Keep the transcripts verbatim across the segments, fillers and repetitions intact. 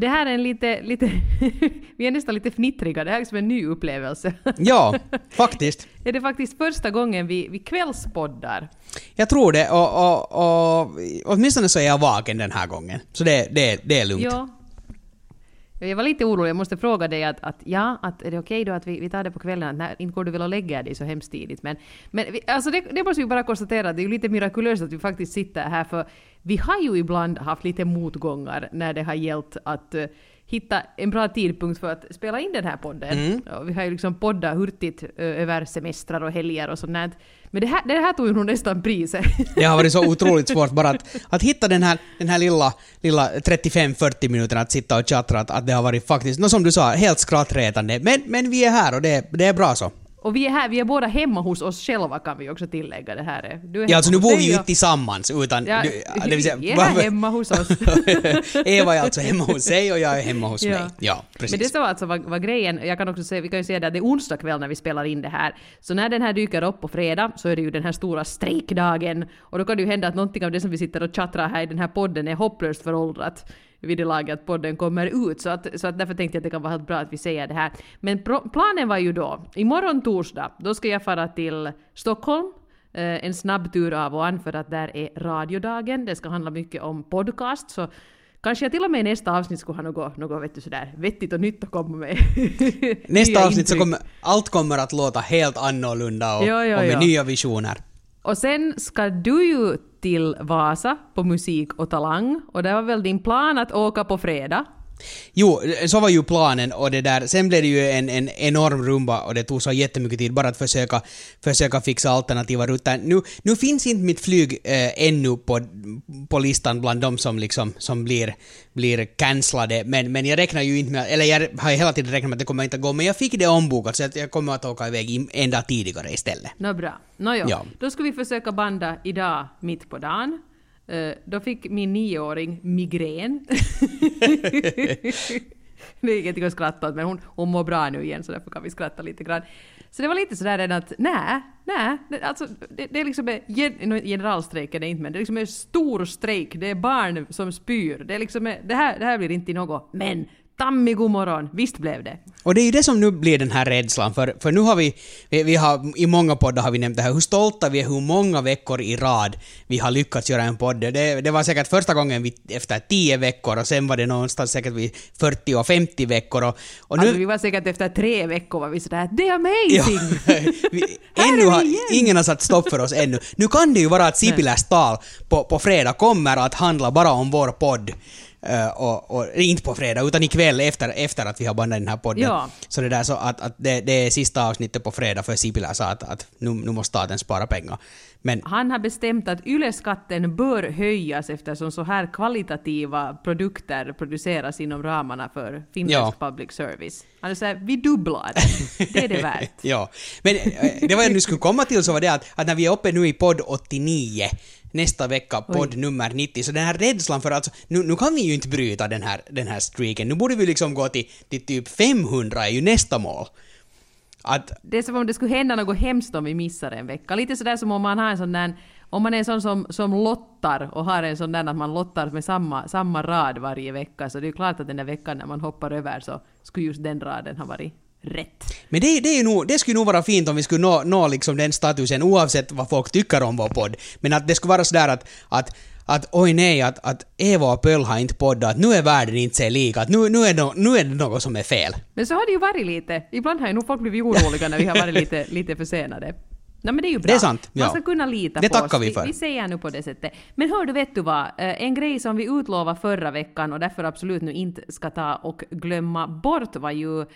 Det här är en lite, lite vi är nästan lite fnittriga. Det här är som en ny upplevelse. Ja, faktiskt. Är det faktiskt första gången vi, vi kvällspoddar? Jag tror det, och, och, och åtminstone så är jag vaken den här gången. Så det, det, det är lugnt. Ja. Jag var lite orolig, jag måste fråga dig att, att ja, att är det okej då att vi, vi tar det på kvällen, att när, inte går du väl att lägga dig så hemskt tidigt. Men, men vi, alltså det, det måste vi bara konstatera, det är ju lite mirakulöst att vi faktiskt sitter här, för vi har ju ibland haft lite motgångar när det har gällt att uh, hitta en bra tidpunkt för att spela in den här podden. Mm. Och vi har ju liksom poddat hurtigt uh, över semestrar och helger och sånt där. Men det här, det här tog ju nog nästan priset. Det har varit så otroligt svårt bara att, att hitta den här, den här lilla, lilla trettiofem fyrtio minuterna att sitta och chatta. Att, att det har varit faktiskt, no, som du sa, helt skrattretande. Men, men vi är här och det, det är bra så. Och vi är här, vi är båda hemma hos oss själva, kan vi också tillägga det här. Du är ja, alltså nu bor vi ju inte tillsammans. Utan, ja, du, det vill säga, vi är varför? Hemma hos oss. Eva är alltså hemma hos sig och jag är hemma hos ja. mig. Ja, precis. Men det så alltså var, var grejen, jag kan också säga, vi kan ju säga att det är onsdag kväll när vi spelar in det här. Så när den här dyker upp på fredag så är det ju den här stora strejkdagen. Och då kan det ju hända att någonting av det som vi sitter och chattrar här i den här podden är hopplöst föråldrat vid det laget att podden kommer ut. Så, att, så att därför tänkte jag att det kan vara helt bra att vi säger det här. Men pro- planen var ju då, imorgon torsdag, då ska jag fara till Stockholm. Eh, en snabb tur av och an, för att där är radiodagen. Det ska handla mycket om podcast. Så kanske jag till och med nästa avsnitt skulle ha något, något vet du, sådär vettigt och nytt att komma med. Nästa avsnitt så kommer allt kommer att låta helt annorlunda och, jo, jo, och med jo. nya visioner. Och sen ska du ju till Vasa på musik och talang. Och det var väl din plan att åka på fredag? Jo, så var ju planen. Och det där. Sen blev det ju en, en enorm rumba och det tog så jättemycket tid bara att försöka, försöka fixa alternativa rutter. Nu, nu finns inte mitt flyg eh, ännu på, på listan bland de som, liksom, som blir, blir cancellade. Men, men jag räknar ju inte med, eller jag har hela tiden räknat med att det kommer inte att gå. Men jag fick det ombokat så att jag kommer att åka iväg en dag tidigare istället. Nå bra. Nå jo. Ja. Då ska vi försöka banda idag mitt på dagen. Uh, då fick min nioåring migrän. Det är ingenting att skratta åt, men hon, hon mår bra nu igen, så därför kan vi skratta lite grann. Så det var lite sådär att nej, nej, alltså det, det är liksom en generalstrejk är det inte, men det är liksom en stor strejk, det är barn som spyr, det är liksom det här, det här blir inte något, men Tammi, god morgon. Visst blev det. Och det är ju det som nu blir den här rädslan. För, för nu har vi, vi, vi har, i många poddar har vi nämnt det här, hur stolta vi är, hur många veckor i rad vi har lyckats göra en podd. Det, det var säkert första gången vi, efter tio veckor, och sen var det någonstans säkert vid fyrtio och femtio veckor. Och, och nu, alltså, vi var säkert efter tre veckor var vi sådär, det är amazing! Ja, vi, ännu har, ingen har satt stopp för oss ännu. Nu kan det ju vara att Sipiläs tal på, på fredag kommer att handla bara om vår podd. Och, och inte på fredag utan ikväll efter, efter att vi har bandat den här podden. Ja. Så det där så att, att det, det är sista avsnittet på fredag för Sipilä sa att, att nu, nu måste staten spara pengar. Men han har bestämt att yleskatten bör höjas eftersom så här kvalitativa produkter produceras inom ramarna för finländsk ja. public service. Han alltså, säger vi dubblar. Det är det värt. Ja. Men det var jag nu skulle komma till så var det att, att när vi är uppe nu i podd åttionio nästa vecka podd Oj. nummer nittio. Så den här rädslan för att nu, nu kan vi ju inte bryta den här, den här streaken. Nu borde vi liksom gå till, till typ femhundra är ju nästa mål. Att det är som om det skulle hända något hemskt om vi missar en vecka. Lite sådär som om man har en sån där, om man är en sån som, som lottar och har en sån där att man lottar med samma, samma rad varje vecka. Så det är ju klart att den där veckan när man hoppar över så skulle just den raden ha varit rätt. Men det, det, är ju nog, det skulle nog vara fint om vi skulle nå, nå liksom den statusen oavsett vad folk tycker om vår podd. Men att det skulle vara sådär att, att, att oj nej, att, att Eva och Pöll har inte poddat, nu är världen inte sig lika, att nu, nu, är no, nu är det något som är fel. Men så har det ju varit lite. Ibland har ju nog folk blivit oroliga när vi har varit lite, lite försenade. Nej, men det är ju bra. Det är sant. Man ska ja. kunna lita det på oss. Vi, för. vi säger nu på det sättet. Men hör du, vet du vad? En grej som vi utlovade förra veckan och därför absolut nu inte ska ta och glömma bort var ju eh,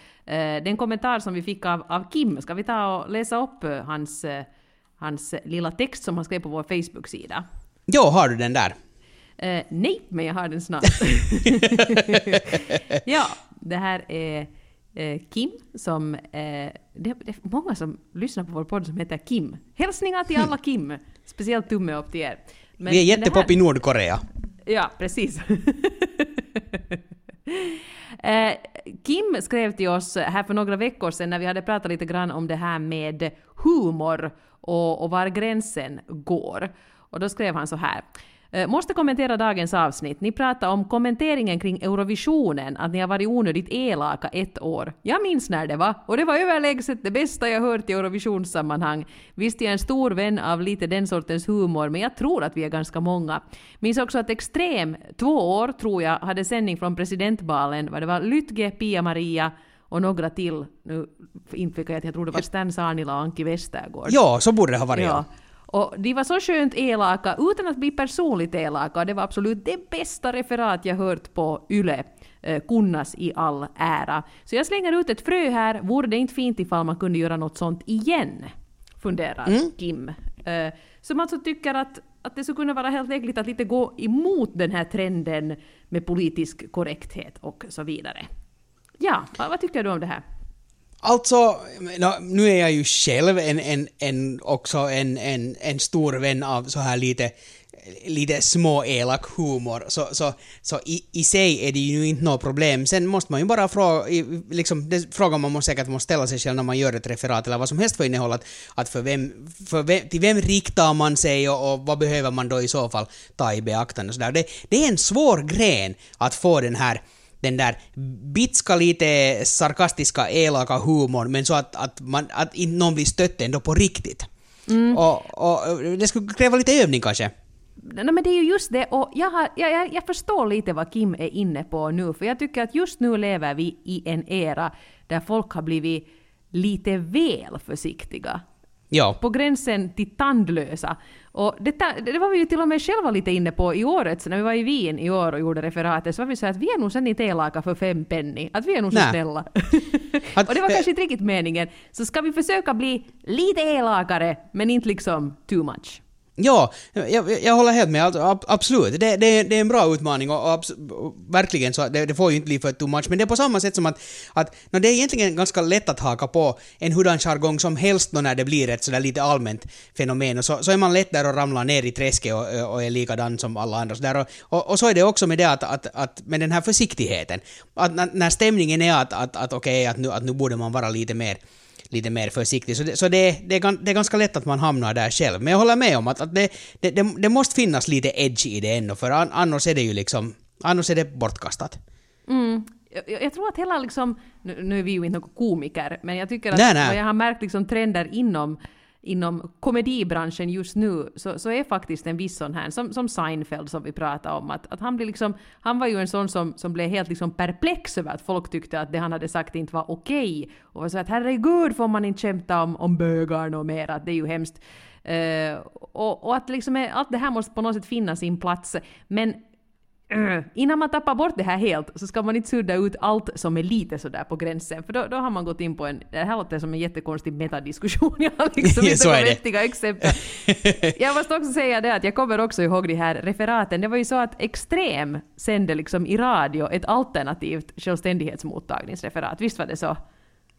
den kommentar som vi fick av, av Kim. Ska vi ta och läsa upp hans, hans lilla text som han skrev på vår Facebook-sida? Jo, har du den där? Eh, nej, men jag har den snart. Ja, det här är Kim som, eh, det är många som lyssnar på vår podd som heter Kim. Hälsningar till alla Kim, speciellt tumme upp till er. Men vi är jättepop i Nordkorea. Ja, precis. eh, Kim skrev till oss här för några veckor sedan när vi hade pratat lite grann om det här med humor och, och var gränsen går. Och då skrev han så här. Måste kommentera dagens avsnitt. Ni pratade om kommenteringen kring Eurovisionen, att ni har varit onödigt elaka ett år. Jag minns när det var, och det var överlägset det bästa jag hört i Eurovisionssammanhang. Visst, jag är en stor vän av lite den sortens humor, men jag tror att vi är ganska många. Minns också att Extrem, två år tror jag, hade sändning från presidentbalen, vad det var Lytge, Pia Maria och några till. Nu inflikar jag att jag tror det var Stan Sanila och Anki Westergård. Ja, så borde det ha varit. Ja. Och de var så skönt elaka utan att bli personligt elaka. Det var absolut det bästa referat jag hört på Yle. Eh, kunnas i all ära. Så jag slänger ut ett frö här. Vore det inte fint ifall man kunde göra något sånt igen? Funderar mm. Kim. Eh, som alltså tycker att, att det skulle kunna vara helt lägligt att lite gå emot den här trenden med politisk korrekthet och så vidare. Ja, vad, vad tycker du om det här? Alltså, nu är jag ju själv en, en, en, också en, en, en stor vän av så här lite, lite små elak humor. Så, så, så i, i sig är det ju inte något problem. Sen måste man ju bara fråga, liksom, det frågan man måste säkert måste ställa sig själv när man gör ett referat eller vad som helst för innehåll, att, att för vem, för vem, till vem riktar man sig och, och vad behöver man då i så fall ta i beaktande och sådär. Det, det är en svår gren att få den här den där bitska lite sarkastiska elaka humorn, men så att, att, man, att inte någon blir stött ändå på riktigt. Mm. Och, och det skulle kräva lite övning kanske. Nej, men det är ju just det, och jag, har, jag, jag förstår lite vad Kim är inne på nu, för jag tycker att just nu lever vi i en era där folk har blivit lite väl försiktiga. Ja. På gränsen till tandlösa. Och detta, det var vi ju till och med själva lite inne på i året. Så när vi var i Wien i år och gjorde referatet så var vi så att vi är nog sen inte elaka för fem penny. Att vi är nog så snälla. Att, och det var kanske inte riktigt meningen. Så ska vi försöka bli lite elakare men inte liksom too much. Ja, jag, jag håller helt med. Alltså, absolut, det, det, det är en bra utmaning och, och, och verkligen så det, det får ju inte bli för too much. Men det är på samma sätt som att, att no, det är egentligen ganska lätt att haka på en hurdan jargong som helst när det blir ett sådär lite allmänt fenomen. Och så, så är man lätt där och ramlar ner i träsket och, och är likadan som alla andra. Så där. Och, och, och så är det också med det att, att, att med den här försiktigheten. Att, när, när stämningen är att, att, att okej, okay, att, nu, att nu borde man vara lite mer lite mer försiktig. Så, det, så det, det, är, det är ganska lätt att man hamnar där själv. Men jag håller med om att, att det, det, det måste finnas lite edge i det ändå, för annars är det ju liksom, annars är det bortkastat. Mm. Jag, jag tror att hela liksom, nu, nu är vi ju inte någon komiker, men jag tycker att nej, nej. jag har märkt liksom trender inom inom komedibranschen just nu, så, så är faktiskt en viss sån här, som, som Seinfeld som vi pratade om, att, att han, blir liksom, han var ju en sån som, som blev helt liksom perplex över att folk tyckte att det han hade sagt inte var okej, och så att herregud får man inte kämpa om, om bögar och mer, att det är ju hemskt. Uh, och, och att liksom, allt det här måste på något sätt finna sin plats, men innan man tappar bort det här helt så ska man inte sudda ut allt som är lite sådär på gränsen, för då, då har man gått in på en, det här låter som en jättekonstig metadiskussion. Jag har liksom inte några vettiga exempel. Jag måste också säga det att jag kommer också ihåg de här referaten. Det var ju så att Extrem sände liksom i radio ett alternativt självständighetsmottagningsreferat. Visst var det så?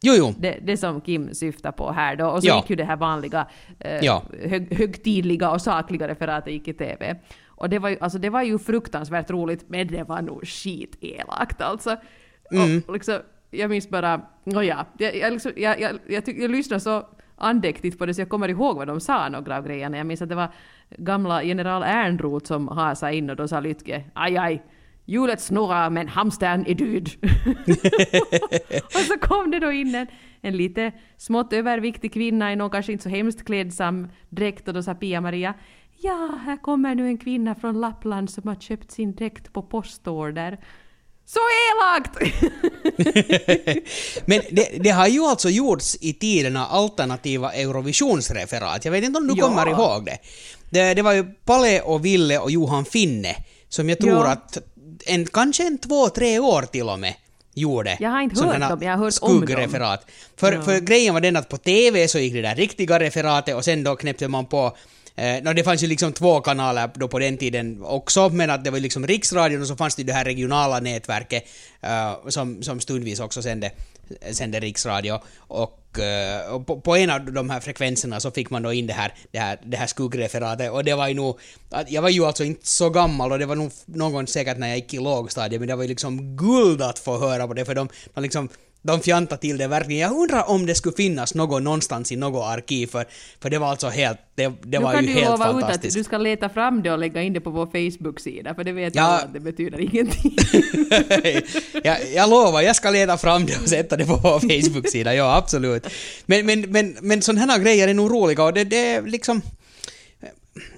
Jo, jo. Det, det som Kim syftar på här då. Och så ja. gick ju det här vanliga eh, ja. hög, högtidliga och sakliga referatet gick i T V. Och det var ju, alltså det var ju fruktansvärt roligt, men det var nog skitelakt alltså. Mm. Och liksom, jag minns bara, oh ja, jag, jag, liksom, jag, jag, jag, tyck, jag lyssnade så andäktigt på det så jag kommer ihåg vad de sa, några av grejerna. Jag minns att det var gamla general Ernroth som hasade in och då sa Lytke, aj aj, hjulet snurrar men hamstern är död. Och så kom det då in en, en lite smått överviktig kvinna i någon kanske inte så hemskt klädsam dräkt och då sa Pia Maria, ja, här kommer nu en kvinna från Lappland som har köpt sin dräkt på postorder. Så elakt! Men det, det har ju alltså gjorts i tiderna alternativa Eurovisionsreferat. Jag vet inte om du ja. kommer ihåg det. det. Det var ju Palle och Ville och Johan Finne som jag tror ja. att en, kanske en två, tre år till och med gjorde. Jag har inte hört dem, jag har hört om dem. För, ja. för grejen var den att på T V så gick det där riktiga referatet och sen då knäppte man på Eh, no, det fanns ju liksom två kanaler då på den tiden också, men att det var liksom Riksradion och så fanns det det här regionala nätverket eh, som, som stundvis också sände, sände Riksradio och, eh, och på, på en av de här frekvenserna så fick man då in det här, det här, det här skuggreferatet och det var ju nog, jag var ju alltså inte så gammal och det var nog någon säkert när jag gick i lågstadiet, men det var ju liksom guld att få höra på det för de, de liksom de fjantade till det verkligen. Jag undrar om det skulle finnas något någonstans i något arkiv, för, för det var alltså helt, det, det var ju helt fantastiskt. Att du ska leta fram det och lägga in det på vår Facebook-sida, för det vet jag att det betyder ingenting. jag, jag lovar, jag ska leta fram det och sätta det på vår Facebook-sida, ja absolut. Men, men, men, men sådana här grejer är nog roliga, och det, det är liksom...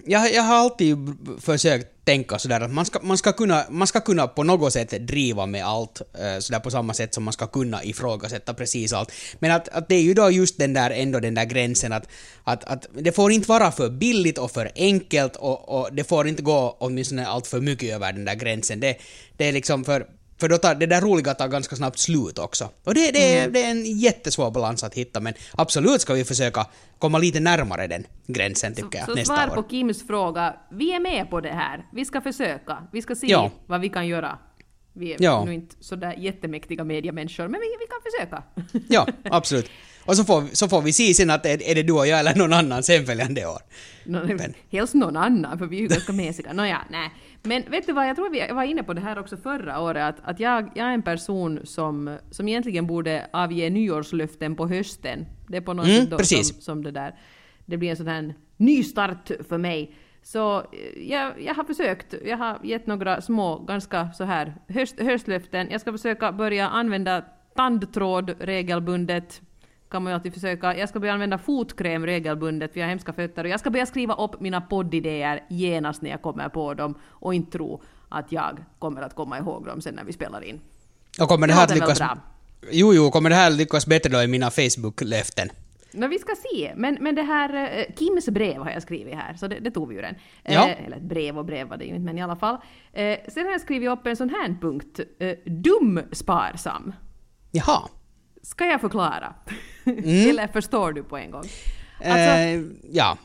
Jag, jag har alltid försökt tänka sådär att man ska, man, ska kunna, man ska kunna på något sätt driva med allt sådär på samma sätt som man ska kunna ifrågasätta precis allt. Men att, att det är ju då just den där, ändå den där gränsen att, att, att det får inte vara för billigt och för enkelt, och, och det får inte gå åtminstone allt för mycket över den där gränsen. Det, det är liksom för, för då tar, det där roliga tar ganska snabbt slut också. Och det, det, mm. det är en jättesvår balans att hitta, men absolut ska vi försöka komma lite närmare den gränsen, tycker jag, så, så nästa år. Så svar på Kims fråga, vi är med på det här, vi ska försöka, vi ska se ja. vad vi kan göra. Vi är ja. nu inte sådär jättemäktiga mediamänniskor, men vi, vi kan försöka. Ja, absolut. Och så får, så får vi se sen att är, är det du och jag eller någon annan sen följande år. No, men. Helst någon annan, för vi är ju ganska mässiga. No, ja, nej. Men vet du vad, jag tror vi var inne på det här också förra året, att, att jag, jag är en person som, som egentligen borde avge nyårslöften på hösten. Det är på något mm, sätt som, som det där. Det blir en sån här ny start för mig. Så jag, jag har försökt, jag har gett några små, ganska så här höst, höstlöften. Jag ska försöka börja använda tandtråd regelbundet. Kan man ju alltid försöka. Jag ska börja använda fotkräm regelbundet, för jag har hemska fötter. Och jag ska börja skriva upp mina poddidéer genast när jag kommer på dem, och inte tro att jag kommer att komma ihåg dem sen när vi spelar in. Och kommer det här att lyckas... Jo, jo, kommer det här lyckas bättre då i mina Facebook-löften? No, vi ska se, men, men det här eh, Kims brev har jag skrivit här, så det, det tog vi ju den. Ja. Eh, eller ett brev och brev var det ju inte, men i alla fall. Eh, sen har jag skrivit upp en sån här punkt, eh, dum sparsam. Jaha. Ska jag förklara? Mm. Eller förstår du på en gång? Alltså, eh, ja.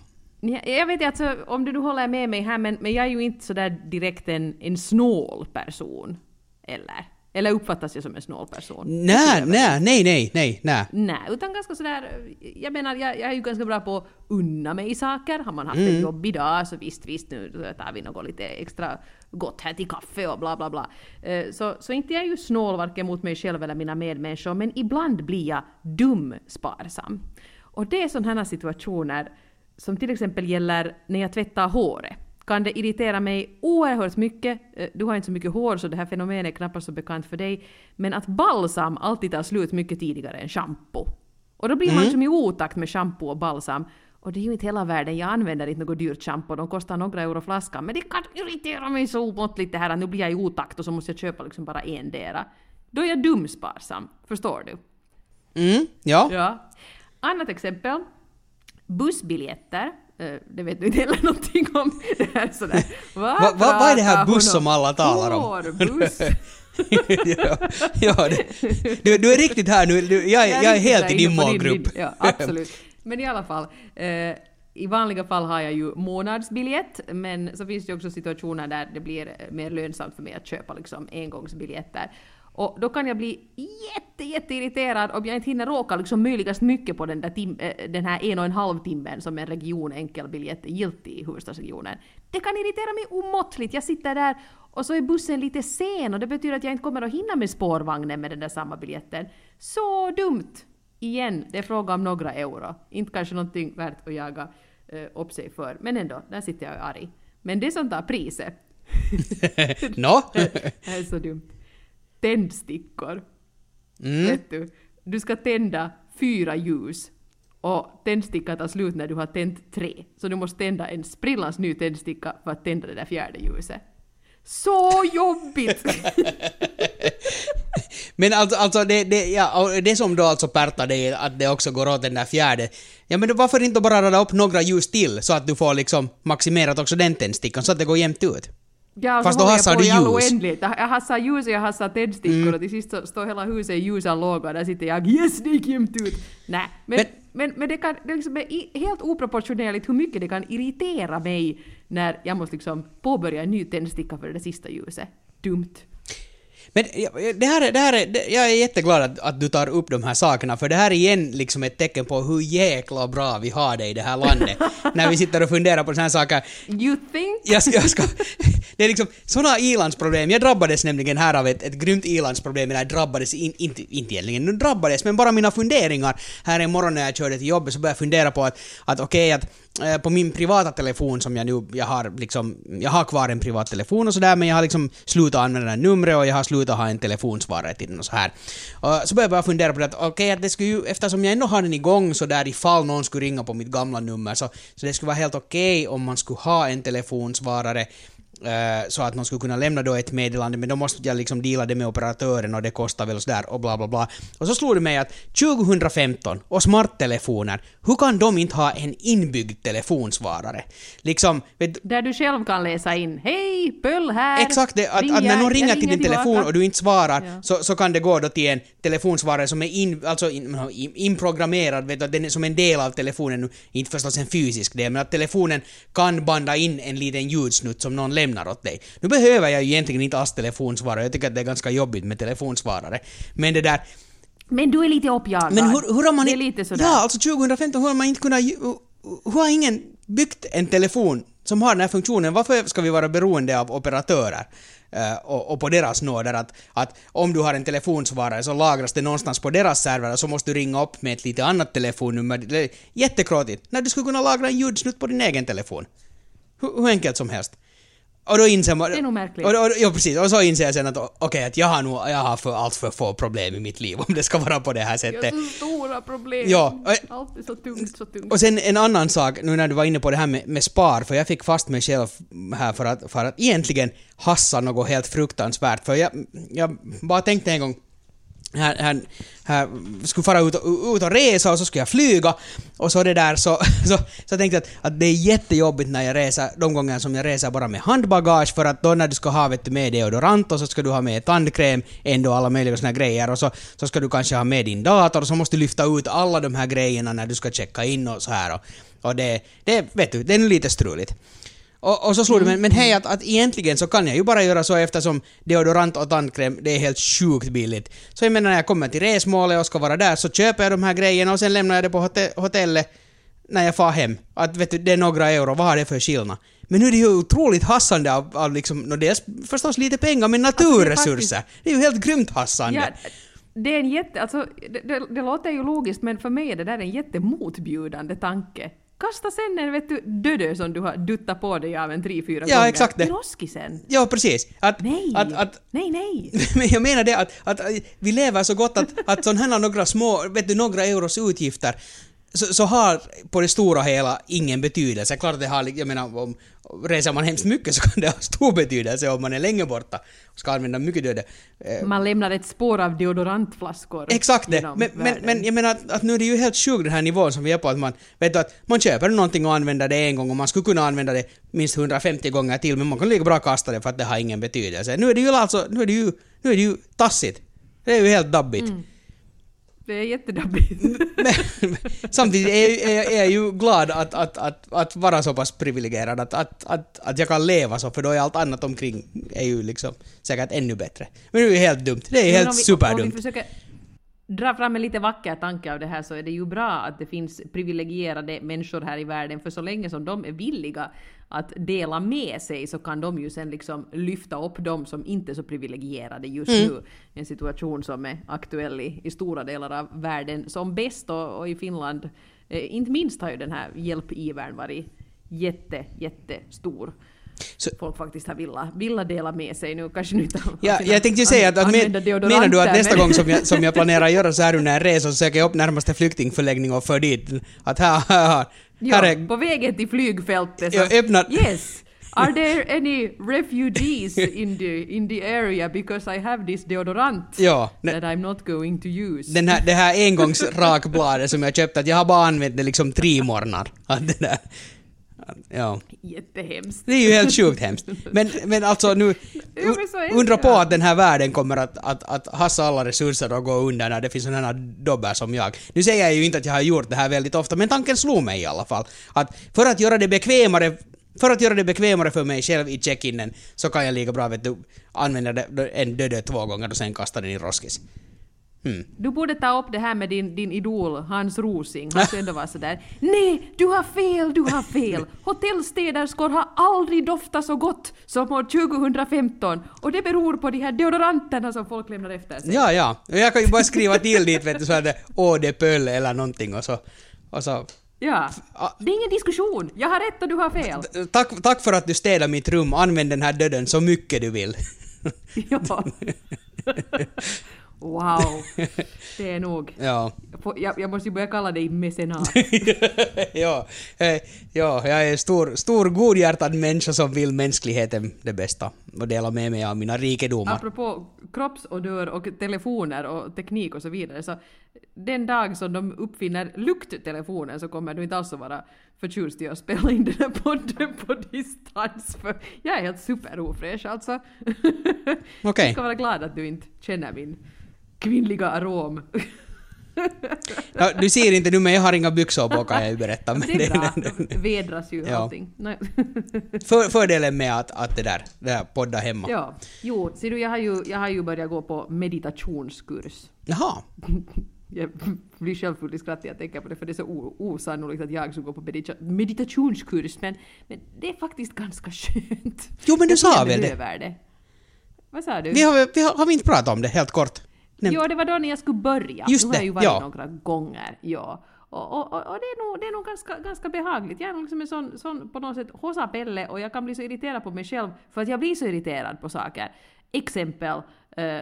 Jag vet alltså, om du nu håller med mig här, men, men jag är ju inte så där direkt en, en snål person, eller? Eller uppfattas jag som en snål person? Nej, nej, nej, nej, nej, nej. Nej, utan ganska sådär, jag menar, jag, jag är ju ganska bra på att unna mig i saker. Har man haft mm. en jobbig dag, så visst, visst, nu tar vi något lite extra gott här till kaffe och bla bla bla. Så, så inte jag är ju snål varken mot mig själv eller mina medmänniskor, men ibland blir jag dum sparsam. Och det är sådana situationer som till exempel gäller när jag tvättar håret. Kan det irritera mig oerhört mycket? Du har inte så mycket hår, så det här fenomenet är knappast så bekant för dig. Men att balsam alltid tar slut mycket tidigare än shampoo. Och då blir man mm. som liksom i otakt med shampoo och balsam. Och det är ju inte hela världen. Jag använder inte något dyrt shampoo. De kostar några euro flaskan. Men det kan irritera mig så omåttligt det här. Nu blir jag i otakt och så måste jag köpa liksom bara en dera. Då är jag dumsparsam. Förstår du? Mm, ja. ja. Annat exempel. Bussbiljetter. Det vet du inte heller någonting om det här sådär. Vad va, va, va är det här buss som alla talar om? Hårbuss. ja, ja, du, du är riktigt här nu. Du, jag, jag, är jag är helt i din målgrupp. Din, ja, absolut. Men i alla fall, eh, i vanliga fall har jag ju månadsbiljett, men så finns det också situationer där det blir mer lönsamt för mig att köpa liksom engångsbiljetter. Och då kan jag bli jätte, jätte irriterad om jag inte hinner råka liksom möjligast mycket på den, där tim- äh, den här en och en halv timmen som en region enkelbiljett är giltig i huvudstadsregionen. Det kan irritera mig omåttligt. Jag sitter där och så är bussen lite sen, och det betyder att jag inte kommer att hinna med spårvagnen med den där samma biljetten. Så dumt! Igen, det är fråga om några euro. Inte kanske någonting värt att jaga äh, upp sig för. Men ändå, där sitter jag arg. Men det är sånt där priset. no. det, det är så dumt. Tändstickor. Mm. Vet du? Du ska tända fyra ljus, och tändstickan tar slut när du har tänt tre. Så du måste tända en sprillans ny tändsticka för att tända det där fjärde ljuset. Så jobbigt! Men alltså, alltså det, det, ja, det som då alltså pärtar dig att det också går åt den där fjärde. Ja, men varför inte bara rada upp några ljus till så att du får liksom maximerat också den tändstickan så att det går jämnt ut? Ja, fast då hassar du ljus. Jag hassar ljus och jag hassar tändstickor mm. och till sist står hela huset i ljusan låga, och där sitter jag, yes, det gick jämt ut. Nej, men, men, men, men det, kan, det liksom är helt oproportionerligt hur mycket det kan irritera mig när jag måste liksom påbörja en ny tändsticka för det sista ljuset. Dumt. Men det här, det här är, jag är jätteglad att, att du tar upp de här sakerna, för det här är igen liksom ett tecken på hur jäkla bra vi har det i det här landet. När vi sitter och funderar på såna här saker. You think? Jag, jag ska, det är liksom sådana ilandsproblem. Jag drabbades nämligen här av ett, ett grymt ilandsproblem. Jag drabbades in, inte, inte egentligen, nu drabbades, men bara mina funderingar. Här en morgon när jag körde till jobbet så började jag fundera på att, att okej, okay, att eh, på min privata telefon som jag nu, jag har liksom, jag har kvar en privat telefon och sådär, men jag har liksom slutat använda numret och jag har slutat ha en telefonsvarare till den och så här. Och så började jag fundera på det att okej, okay, att det skulle ju, eftersom jag ändå har den igång så där ifall någon skulle ringa på mitt gamla nummer så, så det skulle vara helt okej okay om man skulle ha en telefonsvarare så att man skulle kunna lämna då ett meddelande, men då måste jag liksom dela det med operatören och det kostar väl så där och bla bla bla. Och så slog det mig att tjugohundrafemton och smarttelefoner, hur kan de inte ha en inbyggd telefonsvarare? Liksom, vet, där du själv kan läsa in, hej, Pöll här. Exakt, det, att, att när någon ringer till din telefon tillbaka och du inte svarar, ja, så, så kan det gå då till en telefonsvarare som är in, alltså in, in, inprogrammerad, vet du, den är som en del av telefonen, inte förstås en fysisk del, men att telefonen kan banda in en liten ljudsnutt som någon lämnar åt dig. Nu behöver jag ju egentligen inte alls telefonsvarare. Jag tycker att det är ganska jobbigt med telefonsvarare. Men det där... Men du är lite uppjagad. Men hur, hur har man... Det är lite sådär. Ja, alltså tjugohundrafemton, hur har man inte kunnat... Hur har ingen byggt en telefon som har den här funktionen? Varför ska vi vara beroende av operatörer? Och, och på deras nåder att, att om du har en telefonsvarare så lagras det någonstans på deras server och så måste du ringa upp med ett lite annat telefonnummer. Jättekråtigt. När du skulle kunna lagra en ljudsnutt på din egen telefon. Hur, hur enkelt som helst. Och då inser man, det är nog märkligt. Och, och, ja, precis. Och så inser jag sen att okej, okay, att jag har, nog, jag har för, allt för få problem i mitt liv om det ska vara på det här sättet. Jag har så stora problem. Ja. Och, allt är så tungt, så tungt. Och sen en annan sak, nu när du var inne på det här med, med spar, för jag fick fast mig själv här för att, för att egentligen hassa något helt fruktansvärt. För jag, jag bara tänkte en gång, här, här, här skulle fara ut och, ut och resa och så skulle jag flyga och så det där så, så, så tänkte jag att, att det är jättejobbigt när jag reser, de gånger som jag reser bara med handbagage, för att då när du ska ha vet, med deodorant och så ska du ha med tandkräm ändå, alla möjliga såna grejer och så, så ska du kanske ha med din dator och så måste du lyfta ut alla de här grejerna när du ska checka in och så här och, och det, det vet du, det är lite struligt. Och, och så slog det, men, men hej, att, att egentligen så kan jag ju bara göra så eftersom deodorant och tandkräm, det är helt sjukt billigt. Så jag menar, när jag kommer till resmålet och ska vara där så köper jag de här grejerna och sen lämnar jag det på hotell, hotellet när jag far hem. Att vet du, det är några euro, vad har det för skillnad? Men nu är det ju otroligt hassande av, av liksom, no, det är förstås lite pengar, men naturresurser. Alltså, det, är faktiskt... det är ju helt grymt hassande. Ja. Det, är en jätte, alltså, det, det, det låter ju logiskt, men för mig är det där en jättemotbjudande tanke. Kasta sen en, vet du, dödö som du har duttat på dig av en tre fyra gånger. Ja, exakt det. Roskisen. Ja, precis. Att, nej. Att, att, nej, nej. Men jag menar det att, att vi lever så gott att, att sån här några små, vet du, några euros utgifter så, så har på det stora hela ingen betydelse. Klart det har, jag menar, om reser man hemskt mycket så kan det ha stor betydelse om man är länge borta och ska använda mycket döde. Man lämnar ett spår av deodorantflaskor. Exakt det, men, men, men jag menar att, att nu är det ju helt sjukt den här nivån som vi är på, att man, vet du, att man köper någonting och använder det en gång och man skulle kunna använda det minst hundrafemtio gånger till, men man kan lika bra kasta det för att det har ingen betydelse. Nu är det ju alltså, nu är det ju, nu är det ju tassigt. Det är ju helt dabbigt. Mm. Det är jättedabbigt. Men, samtidigt är, är, är jag ju glad att, att, att, att vara så pass privilegierad att, att, att, att jag kan leva så, för då är allt annat omkring är ju liksom säkert ännu bättre. Men det är ju helt dumt. Det är ju helt vi, superdumt. Om vi försöker dra fram en lite vacker tanke av det här, så är det ju bra att det finns privilegierade människor här i världen, för så länge som de är villiga att dela med sig så kan de ju sen liksom lyfta upp de som inte är så privilegierade just mm. nu. En situation som är aktuell i, i stora delar av världen som bäst, och, och i Finland eh, inte minst har ju den här hjälpivärn varit jätte, jättestor. Så, folk faktiskt har villa, villa dela med sig nu, kanske nu utan ja, jag tänkte ju säga att, att men, menar du att nästa men... gång som jag, som jag planerar göra så här under en resa så söker jag upp närmaste flyktingförläggning och för dit att här, här, här, jo, här är... på vägen till flygfältet så... öppnat... yes, are there any refugees in the, in the area because I have this deodorant ja, ne... that I'm not going to use. Den här, det här engångs rakbladet som jag köpte, att jag har bara använt det liksom tre morgnar att det där. Ja. Jättehemskt. Det är ju helt sjukt hemskt. Men, men alltså nu undra på att den här världen kommer att, att, att hassa alla resurser och gå undan när det finns sådana här dobbar som jag. Nu säger jag ju inte att jag har gjort det här väldigt ofta, men tanken slog mig i alla fall. Att för att göra det bekvämare För att göra det bekvämare för mig själv i check-inen så kan jag lika bra, vet du, använda en dödö två gånger och sen kasta den i roskis. Mm. Du borde ta upp det här med din, din idol Hans Rosing. Han skulle ändå vara sådär: nej, du har fel, du har fel. Hotellstäderskor har aldrig doftat så gott som år tjugohundrafemton. Och det beror på de här deodoranterna som folk lämnar efter sig. Ja, ja. Jag kan ju bara skriva till dit, vet du, så här, åh, det Pöll eller någonting. Och så, och så. Ja, det är ingen diskussion. Jag har rätt och du har fel. Tack, tack för att du städar mitt rum. Använd den här döden så mycket du vill. Ja. Wow, det är nog. Ja. Jag, jag måste ju börja kalla dig mecenat. Ja, ja, jag är en stor, stor godhjärtad människa som vill mänskligheten det bästa och dela med mig av mina rikedomar. Apropå kroppsodör och telefoner och teknik och så vidare, så den dag som de uppfinner lukttelefoner så kommer du inte alls att vara förtjust i att spela in den här podden på distans, för jag är helt superofräsch alltså. Okay. Jag ska vara glad att du inte känner min kvinnliga arom. Ja, du ser inte nu, men jag har inga byxor på, kan jag berätta. Men det är bra, det vedras ju allting. Ja. För, fördelen med att, att det där, det där podda hemma. Ja. Jo, ser du, jag har ju, jag har ju börjat gå på meditationskurs. Jaha. Jag blir självfullt i skratt när jag tänker på det, för det är så osannolikt att jag som går på medita- meditationskurs, men, men det är faktiskt ganska skönt. Jo, men du sa väl det? det. Vad sa du? Vi har, vi har, har vi inte pratat om det, helt kort. Nej. Jo, det var då när jag skulle börja. Just nu har jag ju varit ja. några gånger. Ja. Och, och, och, och det är nog, det är nog ganska, ganska behagligt. Jag är nog liksom en sån, sån på något sätt hosapelle, och jag kan bli så irriterad på mig själv för att jag blir så irriterad på saker. Exempel äh,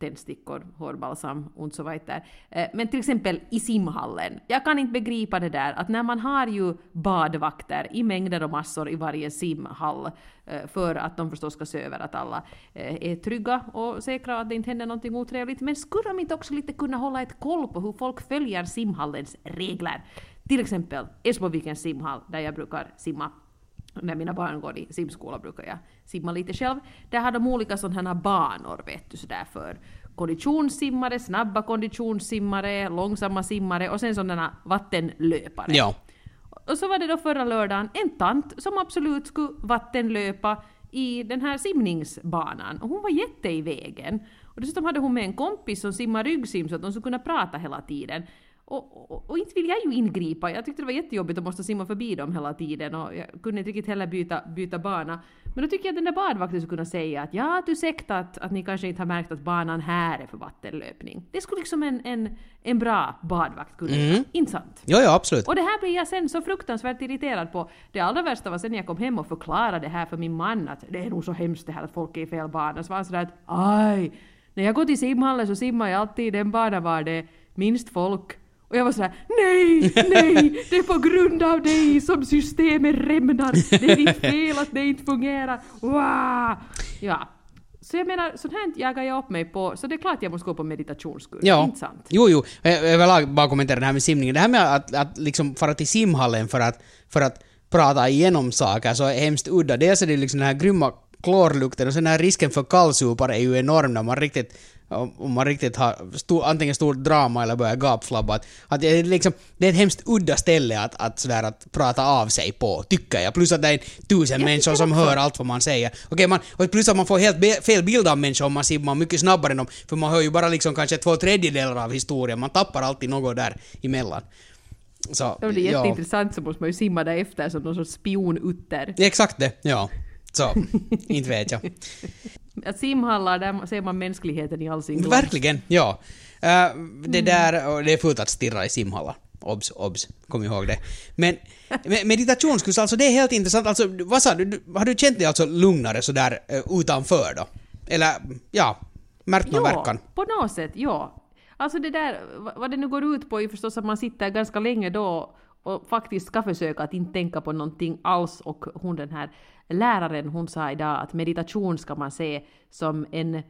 tändstickor, hårbalsam och så vidare. Äh, men till exempel i simhallen. Jag kan inte begripa det där att när man har ju badvakter i mängder och massor i varje simhall äh, för att de förstås ska se över att alla äh, är trygga och säkra att det inte händer någonting otrevligt. Men skulle de inte också lite kunna hålla ett koll på hur folk följer simhallens regler? Till exempel Esbovikens simhall där jag brukar simma. När mina barn går i simskola brukar jag simma lite själv. Där har de olika sådana här banor, vet du, sådär för konditionssimmare, snabba konditionssimmare, långsamma simmare och sen sådana vattenlöpare. Ja. Och så var det då förra lördagen en tant som absolut skulle vattenlöpa i den här simningsbanan. Och hon var jätte i vägen. Och dessutom hade hon med en kompis som simmar ryggsim så att de skulle kunna prata hela tiden. Och, och, och inte vill jag ju ingripa. Jag tyckte det var jättejobbigt att måste simma förbi dem hela tiden. Och jag kunde inte riktigt heller byta, byta bana. Men då tycker jag att den där badvakten skulle kunna säga att ja, du ursäkta att, att ni kanske inte har märkt att banan här är för vattenlöpning. Det skulle liksom en, en, en bra badvakt kunna göra. Mm. Inte sant? Ja, ja, absolut. Och det här blir jag sen så fruktansvärt irriterad på. Det allra värsta var sen jag kom hem och förklarade det här för min man. Att det är nog så hemskt det här att folk är i fel bana. Så var han sådär att aj, när jag går till simhallen så simmar jag alltid i den banan var det minst folk. Och jag var så här: nej, nej, det är på grund av dig som systemet rämnar. Det är ditt fel att det inte fungerar. Wow. Ja. Så jag menar, sånt här jagar jag upp mig på. Så det är klart jag måste gå på meditationskurs. Ja. Inte sant? Jo, jo. Jag vill bara kommentera det här med simningen. Det här med att, att liksom fara till simhallen för att, för att prata igenom saker så är hemskt udda. Dels är det liksom den här grymma klorlukten och sen den här risken för kallsupar är ju enorm när man riktigt... om man riktigt har stor, antingen stort drama eller börjar gapflabba. Att, att det, är liksom, det är ett hemskt udda ställe att, att, sådär, att prata av sig på, tycker jag. Plus att det är tusen jag människor som hör allt vad man säger. Okay, man, och plus att man får helt be, fel bild av människor om man simmar mycket snabbare än dem. För man hör ju bara liksom kanske två tredjedelar av historien. Man tappar alltid något där emellan. Så, det är jätteintressant, så måste man ju simma där efter som någon sorts spionutter. Exakt det, ja. Så, inte vet jag. Att simhallar, där ser man mänskligheten i all sin glans. Verkligen, ja. Uh, det där, det är fullt att stirra i simhallar. Obs, obs, kom ihåg det. Men meditationskurs, alltså det är helt intressant. Alltså, vad sa du? Har du känt dig alltså lugnare sådär utanför då? Eller, ja, märkt någon verkan? Ja, på något sätt, ja. Alltså det där, vad det nu går ut på är förstås att man sitter ganska länge då och faktiskt ska försöka att inte tänka på någonting alls. Och hon, den här läraren, hon sa idag att meditation ska man se som en,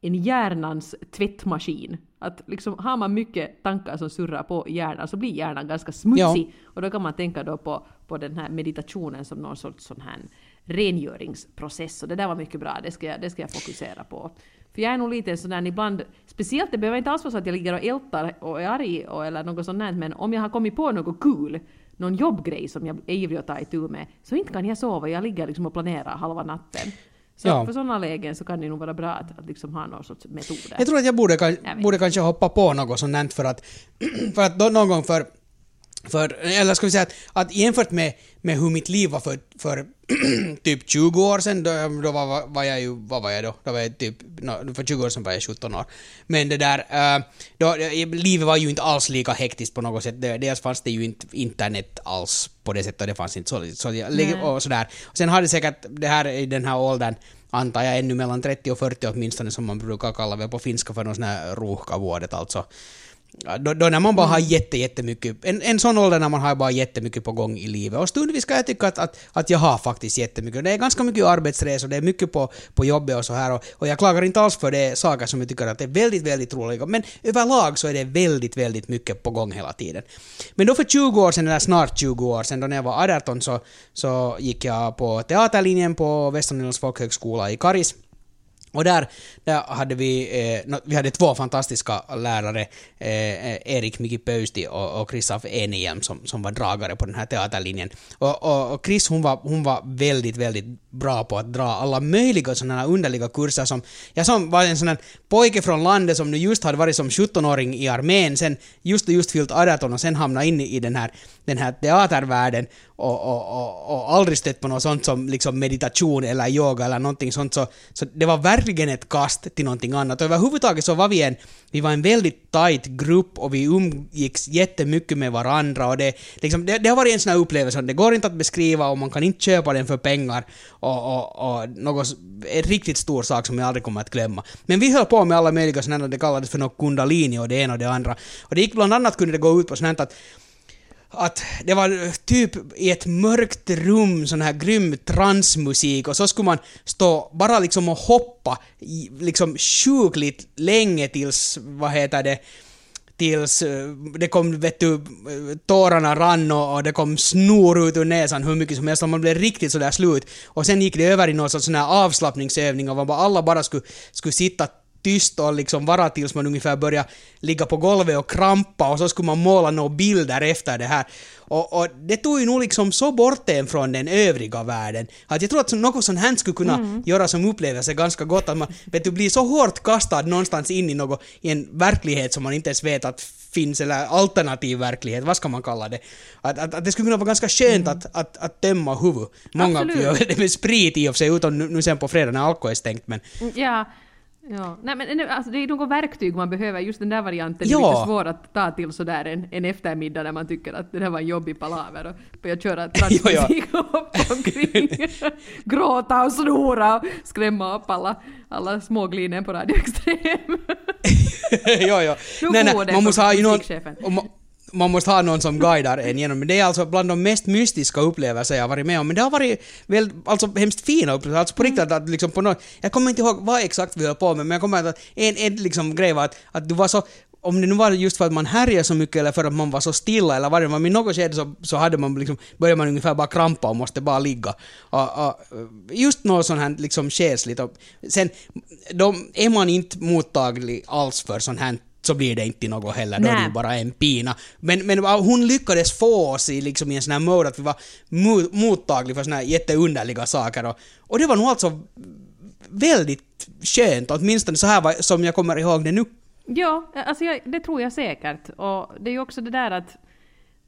en hjärnans tvättmaskin. Att liksom har man mycket tankar som surrar på hjärnan så blir hjärnan ganska smutsig. Ja. Och då kan man tänka då på, på den här meditationen som någon sorts sån här rengöringsprocess. Och det där var mycket bra, det ska jag, det ska jag fokusera på. För jag är nog lite sådär ibland, speciellt det behöver inte alls vara så att jag ligger och ältar och är arg och, eller något sånt, men om jag har kommit på något kul någon jobbgrej som jag är ivrig att ta itu med, så inte kan jag sova, jag ligger liksom och planerar halva natten. Så ja. För sådana lägen så kan det nog vara bra att, att liksom ha någon sorts metoder. Jag tror att jag borde, jag borde kanske hoppa på något sådant för att, för att någon gång för, för eller ska vi säga att, att jämfört med, med hur mitt liv var för, för typ tjugo år sedan, då, då var, var jag ju, vad var jag då? Då var jag typ, för tjugo år sedan var jag sjutton år. Men det där, då, livet var ju inte alls lika hektiskt på något sätt. Dels fanns det ju inte internet alls på det sättet, och det fanns inte så, så jag, och sådär. Och sen hade säkert det här i den här åldern, antar jag, ännu mellan trettio och fyrtio åtminstone, som man brukar kalla väl på finska för någon sån här ruuhkavuodet, alltså. Då, då när man bara har jätte, jättemycket, en, en sån ålder när man har bara jättemycket på gång i livet, och stundvis kan jag tycka att, att, att jag har faktiskt jättemycket, det är ganska mycket arbetsresor, det är mycket på, på jobbet och så här, och, och jag klagar inte alls för det, saker som jag tycker att det är väldigt, väldigt roliga, men överlag så är det väldigt, väldigt mycket på gång hela tiden. Men då för tjugo år sedan, eller snart tjugo år sedan, då när jag var arton så, så gick jag på teaterlinjen på Västernorrlands folkhögskola i Karis. Och där, där hade vi, eh, vi hade två fantastiska lärare, eh, Erik Miki Pöysti och, och Christoph Enihjelm som, som var dragare på den här teaterlinjen. Och, och, och Chris, hon var, hon var väldigt, väldigt bra på att dra alla möjliga sådana underliga kurser. Som, jag som var en sån här pojke från landet som nu just hade varit som sjuttonåring i armén, sen just just fyllt arton och sen hamnade in i den här, den här teatervärlden. Och, och, och, och aldrig stött på något sånt som liksom meditation eller yoga eller någonting sånt, så, så det var verkligen ett kast till någonting annat. Och överhuvudtaget så var vi en, vi var en väldigt tight grupp och vi umgicks jättemycket med varandra, och det, liksom, det, det har varit en sån här upplevelse, det går inte att beskriva och man kan inte köpa den för pengar, och, och, och något, en riktigt stor sak som jag aldrig kommer att glömma. Men vi höll på med alla möjliga sådana, det kallades för något kundalini och det ena och det andra, och det gick bland annat, kunde det gå ut på sånt att att det var typ i ett mörkt rum sån här grym transmusik, och så skulle man stå bara liksom och hoppa liksom sjukligt länge tills, vad heter det, tills det kom, vet du, tårarna rann och det kom snor ut ur näsan hur mycket som helst, och man blev riktigt sådär slut, och sen gick det över i någon sån här avslappningsövning och man bara, alla bara skulle, skulle sitta tyst och liksom vara tills man ungefär började ligga på golvet och krampa, och så skulle man måla några bilder efter det här. Och, och det tog ju nog liksom så bort en från den övriga världen. Att jag tror att något som han skulle kunna mm. göra som upplevelse ganska gott, att man, vet du, blir så hårt kastad någonstans in i något, i en verklighet som man inte ens vet att finns, eller alternativ verklighet, vad ska man kalla det? Att, att, att det skulle kunna vara ganska skönt mm. att, att, att tömma huvud. Många gör det med sprit i och för sig, utan nu, nu sen på fredag när alkohol är stängt, men... Ja. Ja, nej, men alltså, det är något verktyg man behöver, just den där varianten, ja. Det är lite svårt att ta till sådär en, en eftermiddag när man tycker att det där var en jobbig palaver och börja köra transmusik och hoppa omkring, gråta och snora och skrämma upp alla, alla småglinen på Radio Extrem. ja, ja. Nej, nej, man måste ha ju någon... Man måste ha någon som guidar en genom. Men det är alltså bland de mest mystiska upplevelser jag har varit med om. Men det har varit väl, alltså, hemskt fina upplevelser. Alltså på riktigt att liksom på något... Jag kommer inte ihåg vad exakt vi höll på med, men jag kommer att en, en liksom grej var att, att du var så... Om det nu var just för att man härjade så mycket eller för att man var så stilla eller vad det var, men något skede så, så hade man liksom, började man ungefär bara krampa och måste bara ligga. Och, och, just något sånt här liksom känsligt. Sen de, är man inte mottaglig alls för sånt här, så blir det inte något heller, då är det bara en pina. Men, men hon lyckades få oss i, liksom, i en sån här mode att vi var mottaglig för såna här jätteunderliga saker. Och, och det var nog alltså väldigt skönt, åtminstone så här var, som jag kommer ihåg det nu. Ja, alltså jag, det tror jag säkert. Och det är ju också det där att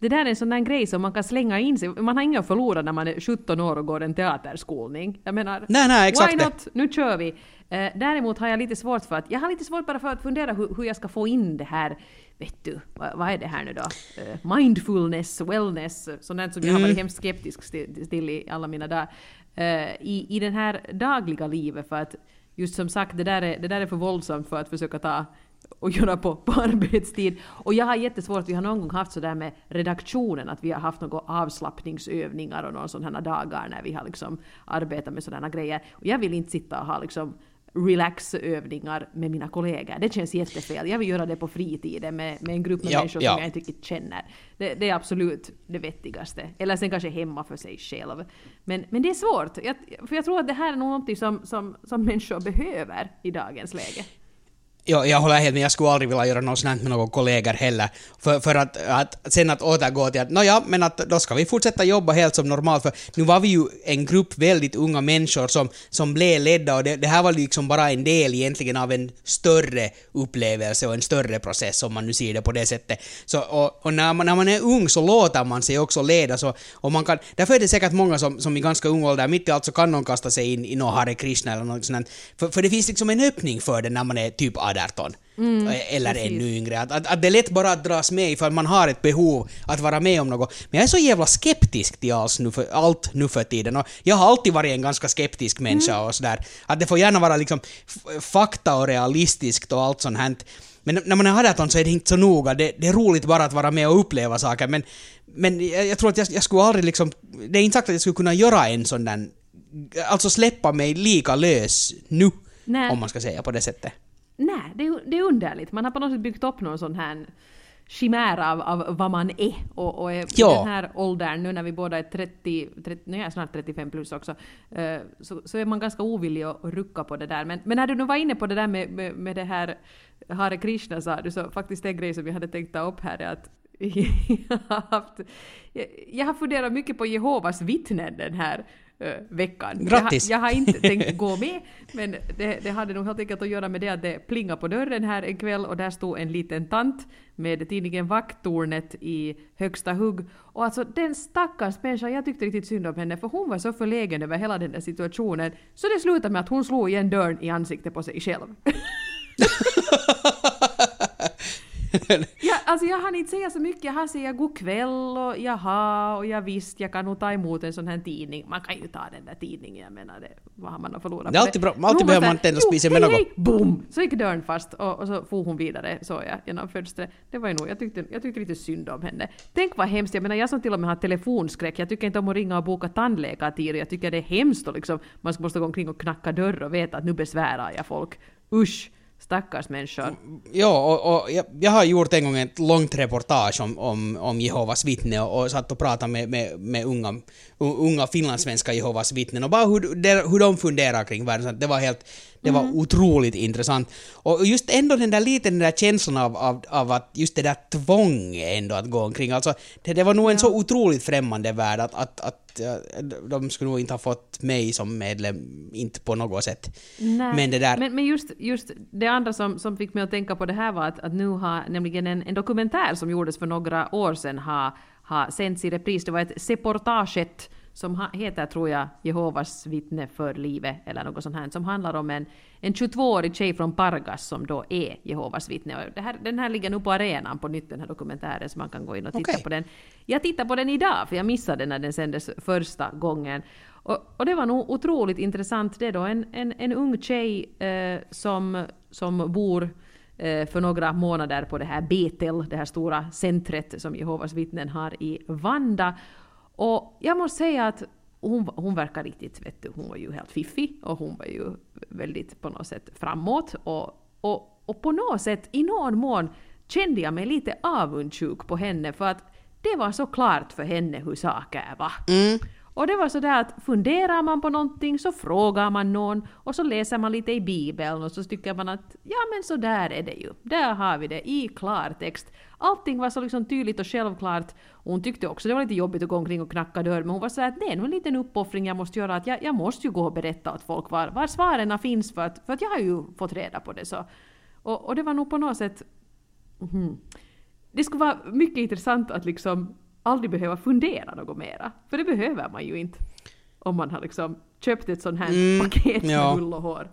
det där är en sån där grej som man kan slänga in sig. Man har inga förlora när man är sjutton år och går en teaterskolning. Jag menar, nej, nej, exakt why not? Nu kör vi. Eh, däremot har jag lite svårt för att, jag har lite svårt bara för att fundera hur, hur jag ska få in det här, vet du, vad, vad är det här nu då? Eh, mindfulness, wellness, sånt som jag har varit hemskt skeptisk till, till i alla mina dagar. Eh, i, I den här dagliga livet, för att just som sagt, det där är, det där är för våldsamt för att försöka ta och göra på, på arbetstid. Och jag har jättesvårt, vi har någon gång haft så där med redaktionen, att vi har haft några avslappningsövningar och några sådana dagar när vi har liksom arbetat med sådana grejer. Och jag vill inte sitta och ha liksom relaxövningar med mina kollegor. Det känns jättefel. Jag vill göra det på fritiden med, med en grupp med ja, människor ja. som jag inte riktigt känner. Det, det är absolut det vettigaste. Eller sen kanske hemma för sig själv. Men, men det är svårt. Jag, för jag tror att det här är någonting som, som, som människor behöver i dagens läge. Jag, jag håller helt med, jag skulle aldrig vilja göra något sånt med någon kollegor heller. För, för att, att sen att återgå till att, nåja, men att då ska vi fortsätta jobba helt som normalt. För nu var vi ju en grupp väldigt unga människor som, som blev ledda, och det, det här var liksom bara en del egentligen av en större upplevelse och en större process, om man nu ser det på det sättet. Så, och och när, man, när man är ung så låter man sig också leda. Så, och man kan, därför är det säkert många som, som är ganska ung ålder, mitt i allt så kan någon kasta sig in i någon Hare Krishna eller något sånt. För, för det finns liksom en öppning för det när man är typ arton. Mm, eller precis. Ännu yngre. Att, att, att det är lätt bara att dras med för man har ett behov att vara med om något. Men jag är så jävla skeptisk till alls nu för, allt nu för tiden. Och jag har alltid varit en ganska skeptisk människa mm. och sådär. Att det får gärna vara liksom fakta och realistiskt och allt sånt här. Men när man är arton så är det inte så noga. Det, det är roligt bara att vara med och uppleva saker. Men, men jag, jag tror att jag, jag skulle aldrig liksom... Det är inte sagt att jag skulle kunna göra en sån där... Alltså släppa mig lika lös nu. Nej. Om man ska säga på det sättet. Nej, det är, det är underligt. Man har på något sätt byggt upp någon sån här chimär av, av vad man är. Och, och är ja. I den här åldern, nu när vi båda är trettio, trettio, nu är jag snart trettiofem plus också, så, så är man ganska ovillig att rucka på det där. Men, men när du nu var inne på det där med, med, med det här Hare Krishna, sa du, så faktiskt en grej som jag hade tänkt ta upp här är att jag har, haft, jag, jag har funderat mycket på Jehovas vittnen den här veckan. Jag, jag har inte tänkt gå med, men det, det hade nog helt enkelt att göra med det att det plingade på dörren här en kväll, och där stod en liten tant med tidningen Vakttornet i högsta hugg. Och alltså den stackars människan, jag tyckte riktigt synd om henne, för hon var så förlägen över hela den där situationen, så det slutade med att hon slog igen dörren i ansiktet på sig själv. Ja, alltså jag hann inte säga så mycket. Jag hann säga god kväll och jaha, och jag visst, jag kan nog ta emot en sån här tidning. Man kan ju ta den där tidningen, jag menar det. Vad har man att förlora på det? Alltid bra, alltid behöver man tända spisen med något. Boom! Så gick dörren fast och, och så for hon vidare, så jag genom fönstret. Det var ju nog, jag tyckte, jag tyckte lite synd om henne. Tänk vad hemskt, jag menar jag som till och med har telefonskräck. Jag tycker inte om att ringa och boka tandläkartider. Jag tycker det är hemskt och liksom, man måste gå omkring och knacka dörr och veta att nu besvärar jag folk. Usch! Stackars människor. Ja, och, och jag, jag har gjort en gång ett långt reportage om, om, om Jehovas vittne och, och satt och pratade med, med, med unga, unga finlandssvenska Jehovas vittnen och bara hur, der, hur de funderar kring världen. Det var helt, det var mm. otroligt intressant. Och just ändå den där liten den där känslan av, av, av att just det där tvång ändå att gå omkring. Alltså, det, det var nog en ja. så otroligt främmande värld att, att, att de skulle nog inte ha fått mig som medlem, inte på något sätt. Nej. Men, det där... men, men just, just det andra som, som fick mig att tänka på det här var att, att nu har nämligen en, en dokumentär som gjordes för några år sedan har, har sänts i repris. Det var ett seportaget som heter, tror jag, Jehovas vittne för livet eller något sånt här, som handlar om en, en tjugotvåårig tjej från Pargas som då är Jehovas vittne. Och det här, den här ligger nu på arenan på nytt, den här dokumentären, så man kan gå in och titta okay. på den. Jag tittar på den idag, för jag missade när den sändes första gången. Och, och det var nog otroligt intressant. Det är då en, en, en ung tjej eh, som, som bor för några månader på det här Betel, det här stora centret som Jehovas vittnen har i Vanda. Och jag måste säga att hon, hon verkar riktigt, vet du, hon var ju helt fiffig och hon var ju väldigt på något sätt framåt. Och, och, och på något sätt, i någon mån, kände jag mig lite avundsjuk på henne, för att det var så klart för henne hur saker var. Mm. Och det var sådär att funderar man på någonting så frågar man någon och så läser man lite i Bibeln och så tycker man att ja, men så där är det ju. Där har vi det i klartext. Allting var så liksom tydligt och självklart. Hon tyckte också det var lite jobbigt att gå omkring och knacka dörr, men hon var så att det är nog en liten uppoffring jag måste göra, att jag, jag måste ju gå och berätta åt folk var, var svarena finns, för att, för att jag har ju fått reda på det. Så. Och, och det var nog på något sätt... Mm. Det skulle vara mycket intressant att liksom... aldrig behöva fundera något mera. För det behöver man ju inte om man har liksom köpt ett sånt här mm, paket med ja. ull och hår.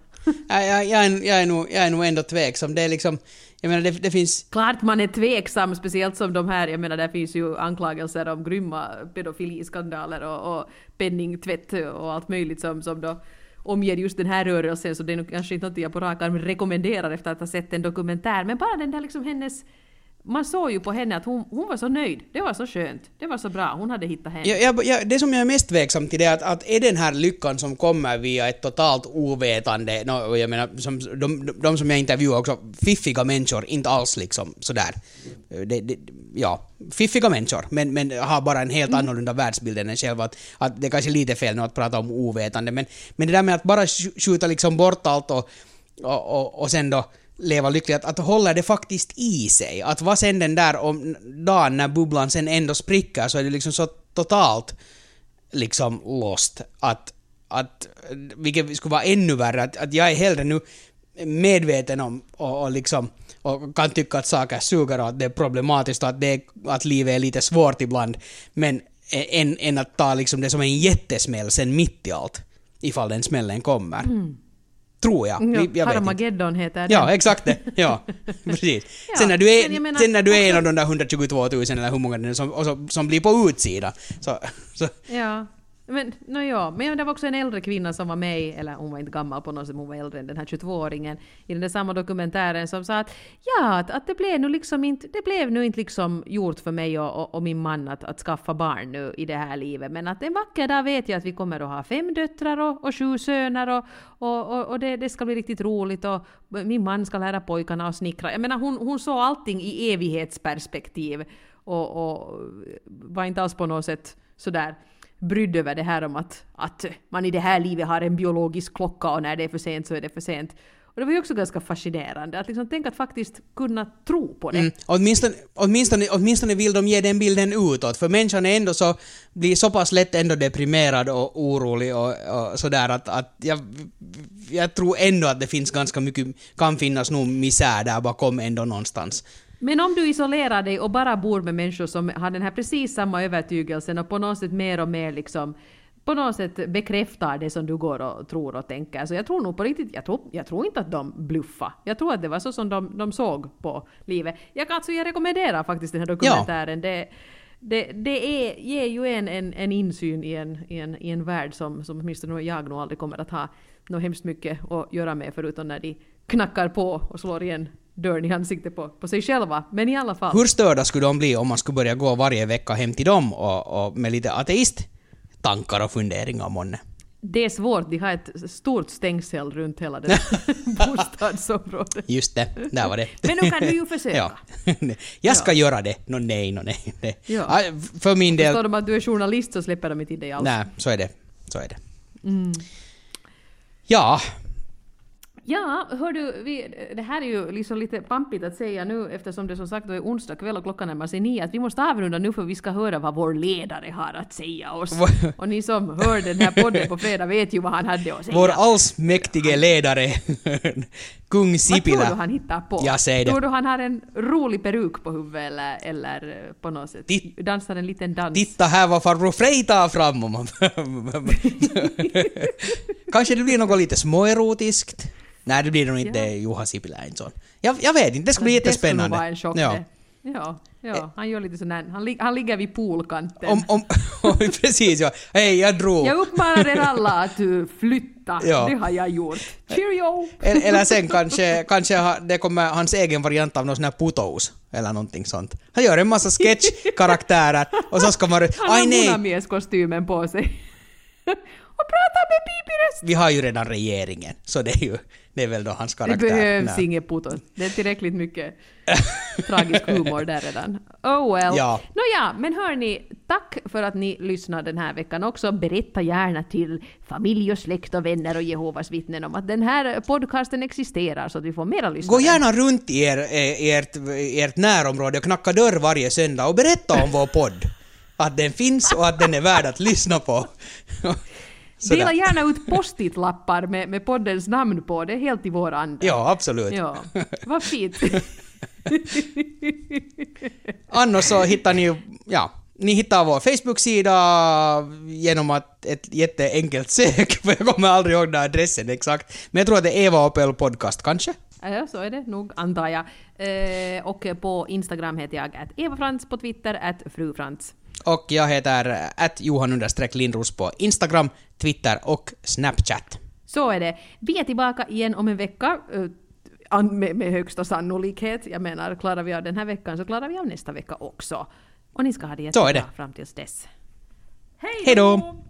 jag, jag, jag, är, jag, är nog, jag är nog ändå tveksam. Det är liksom, jag menar, det, det finns... Klart man är tveksam, speciellt som de här, jag menar, där finns ju anklagelser om grymma pedofiliskandaler och, och penningtvätt och allt möjligt som, som då omger just den här rörelsen, så det är nog kanske inte något jag på rak arm rekommenderar efter att ha sett en dokumentär, men bara den där liksom hennes... Man såg ju på henne att hon, hon var så nöjd. Det var så skönt. Det var så bra. Hon hade hittat henne. Ja, ja, det som jag är mest tveksam till är att, att är den här lyckan som kommer via ett totalt ovetande, no, jag menar, som, de, de, de som jag intervjuar också, fiffiga människor, inte alls liksom sådär. Det, det, ja, fiffiga människor, men, men har bara en helt annorlunda mm. världsbild än själv. Att, att det kanske är lite fel nu att prata om ovetande, men, men det där med att bara skjuta liksom bort allt och, och, och, och sen då leva lycklig, att, att hålla det faktiskt i sig. Att vad sen den där om dagen när bubblan sen ändå spricker så är det liksom så totalt liksom lost. Att, att, vilket skulle vara ännu värre, att, att jag är hellre nu medveten om och, och liksom och kan tycka att saker suger och att det är problematiskt och att, det är, att livet är lite svårt ibland, men än, än att ta liksom det som en jättesmäll sen mitt i allt, ifall den smällen kommer. Mm. Tror jag. Jo, jag Armageddon heter den. Ja, exakt det. Ja, precis. Ja, sen när du är, menar, sen när du är en av de där etthundratjugotvåtusen eller hur många som, som, som blir på utsidan. Så, så. Ja. Men, no ja. Men det var också en äldre kvinna som var med, eller hon var inte gammal på något sätt, hon var äldre än den här tjugotvååringen i den där samma dokumentären, som sa att ja, att, att det blev nu liksom inte, det blev nu inte liksom gjort för mig och, och, och min man att, att skaffa barn nu i det här livet, men att en vacker dag vet jag att vi kommer att ha fem döttrar och, och sju söner och, och, och, och det, det ska bli riktigt roligt och min man ska lära pojkarna att snickra. Jag menar, hon, hon såg allting i evighetsperspektiv och, och var inte alls på något sätt sådär brydd över det här om att, att man i det här livet har en biologisk klocka och när det är för sent så är det för sent. Och det var ju också ganska fascinerande att liksom tänka att faktiskt kunna tro på det. Mm. Åtminstone, åtminstone, åtminstone vill de ge den bilden utåt, för människan är ändå så, blir så pass lätt ändå deprimerad och orolig och, och sådär att, att jag, jag tror ändå att det finns ganska mycket, kan finnas nog misär där bakom ändå någonstans. Men om du isolerar dig och bara bor med människor som har den här precis samma övertygelsen och på något sätt mer och mer liksom på något sätt bekräftar det som du går och tror och tänker. Så jag tror nog på riktigt, jag tror, jag tror inte att de bluffar. Jag tror att det var så som de, de såg på livet. Jag, alltså, jag rekommenderar faktiskt den här dokumentären. Ja. Det, det, det är, ger ju en, en, en insyn i en, i en, i en värld som, som åtminstone jag nog aldrig kommer att ha något hemskt mycket att göra med förutom när de knackar på och slår igen dörren i ansiktet på, på sig själva, men i alla fall. Hur störda skulle de bli om man skulle börja gå varje vecka hem till dem och, och med lite ateist-tankar och funderingar om månne? Det är svårt, de har ett stort stängsel runt hela det bostadsområdet. Just det, där var det. Men nu kan du ju försöka. Ja. Jag ska ja. göra det. No, nej, no, nej. nej. Ja. För min del... Förstår de att du är journalist så släpper de inte dig alls. Nej, så är det. Så är det. Mm. Ja... Ja, hör du, vi, det här är ju liksom lite pampigt att säga nu eftersom det som sagt då är onsdag kväll och klockan närmar sig nio att vi måste avrunda nu för vi ska höra vad vår ledare har att säga oss. Och ni som hör den här podden på fredag vet ju vad han hade att säga. Vår allsmäktige ledare, kung Sipilä. Vad tror du han hittar på? Jag säger det. Tror du han har en rolig peruk på huvudet eller, eller på något sätt? Titt, dansar en liten dans? Titta här vad farbror Frej tar fram om. Kanske det blir något lite småerotiskt. Nej, det blir nog inte ja. Juha Sipilä en sån. Jag, jag vet inte, det ska bli jättespännande. Det skulle vara en chock. Ja. Ja, ja, han gör lite sådär. Han, lig- han ligger vid poolkanten. Om, om, om, precis, ja. Hej, jag drog. Jag uppmanar er alla att flytta. Ja. Det har jag gjort. Cheerio! Eller, eller sen kanske, kanske det kommer hans egen variant av någon sån här putous. Eller någonting sånt. Han gör en massa sketch-karaktärer. Och så ska man... Han har munamies-kostymen på sig. Och pratar med pipiröst. Vi har ju redan regeringen, så det är ju det är väl då hans karaktär. Det behövs inget putos. Det är tillräckligt mycket tragisk humor där redan. Oh well. Ja. Nå ja, men hörni, tack för att ni lyssnade den här veckan också. Berätta gärna till familj och släkt och vänner och Jehovas vittnen om att den här podcasten existerar så att vi får mera lyssnare. Gå gärna runt i er, ert, ert närområde och knacka dörr varje söndag och berätta om vår podd. Att den finns och att den är värd att lyssna på. Dela gärna ut post-it-lappar med, med poddens namn på. Det är helt i vår anda. Ja, absolut. Ja. Vad fint. Annars så hittar ni, ja, ni hittar vår Facebook-sida genom att ett jätteenkelt sök. För jag kommer aldrig ihåg den adressen exakt. Men jag tror att det är Eva och Pöll podcast kanske. Ja, så är det nog, antar jag. Eh, och på Instagram heter jag at evafrans, på Twitter at frufrans. Och jag heter att Johan understreck Lindros på Instagram, Twitter och Snapchat. Så är det. Vi är tillbaka igen om en vecka med, med högsta sannolikhet. Jag menar, klarar vi av den här veckan så klarar vi av nästa vecka också. Och ni ska ha det jättebra fram tills dess. Hej då!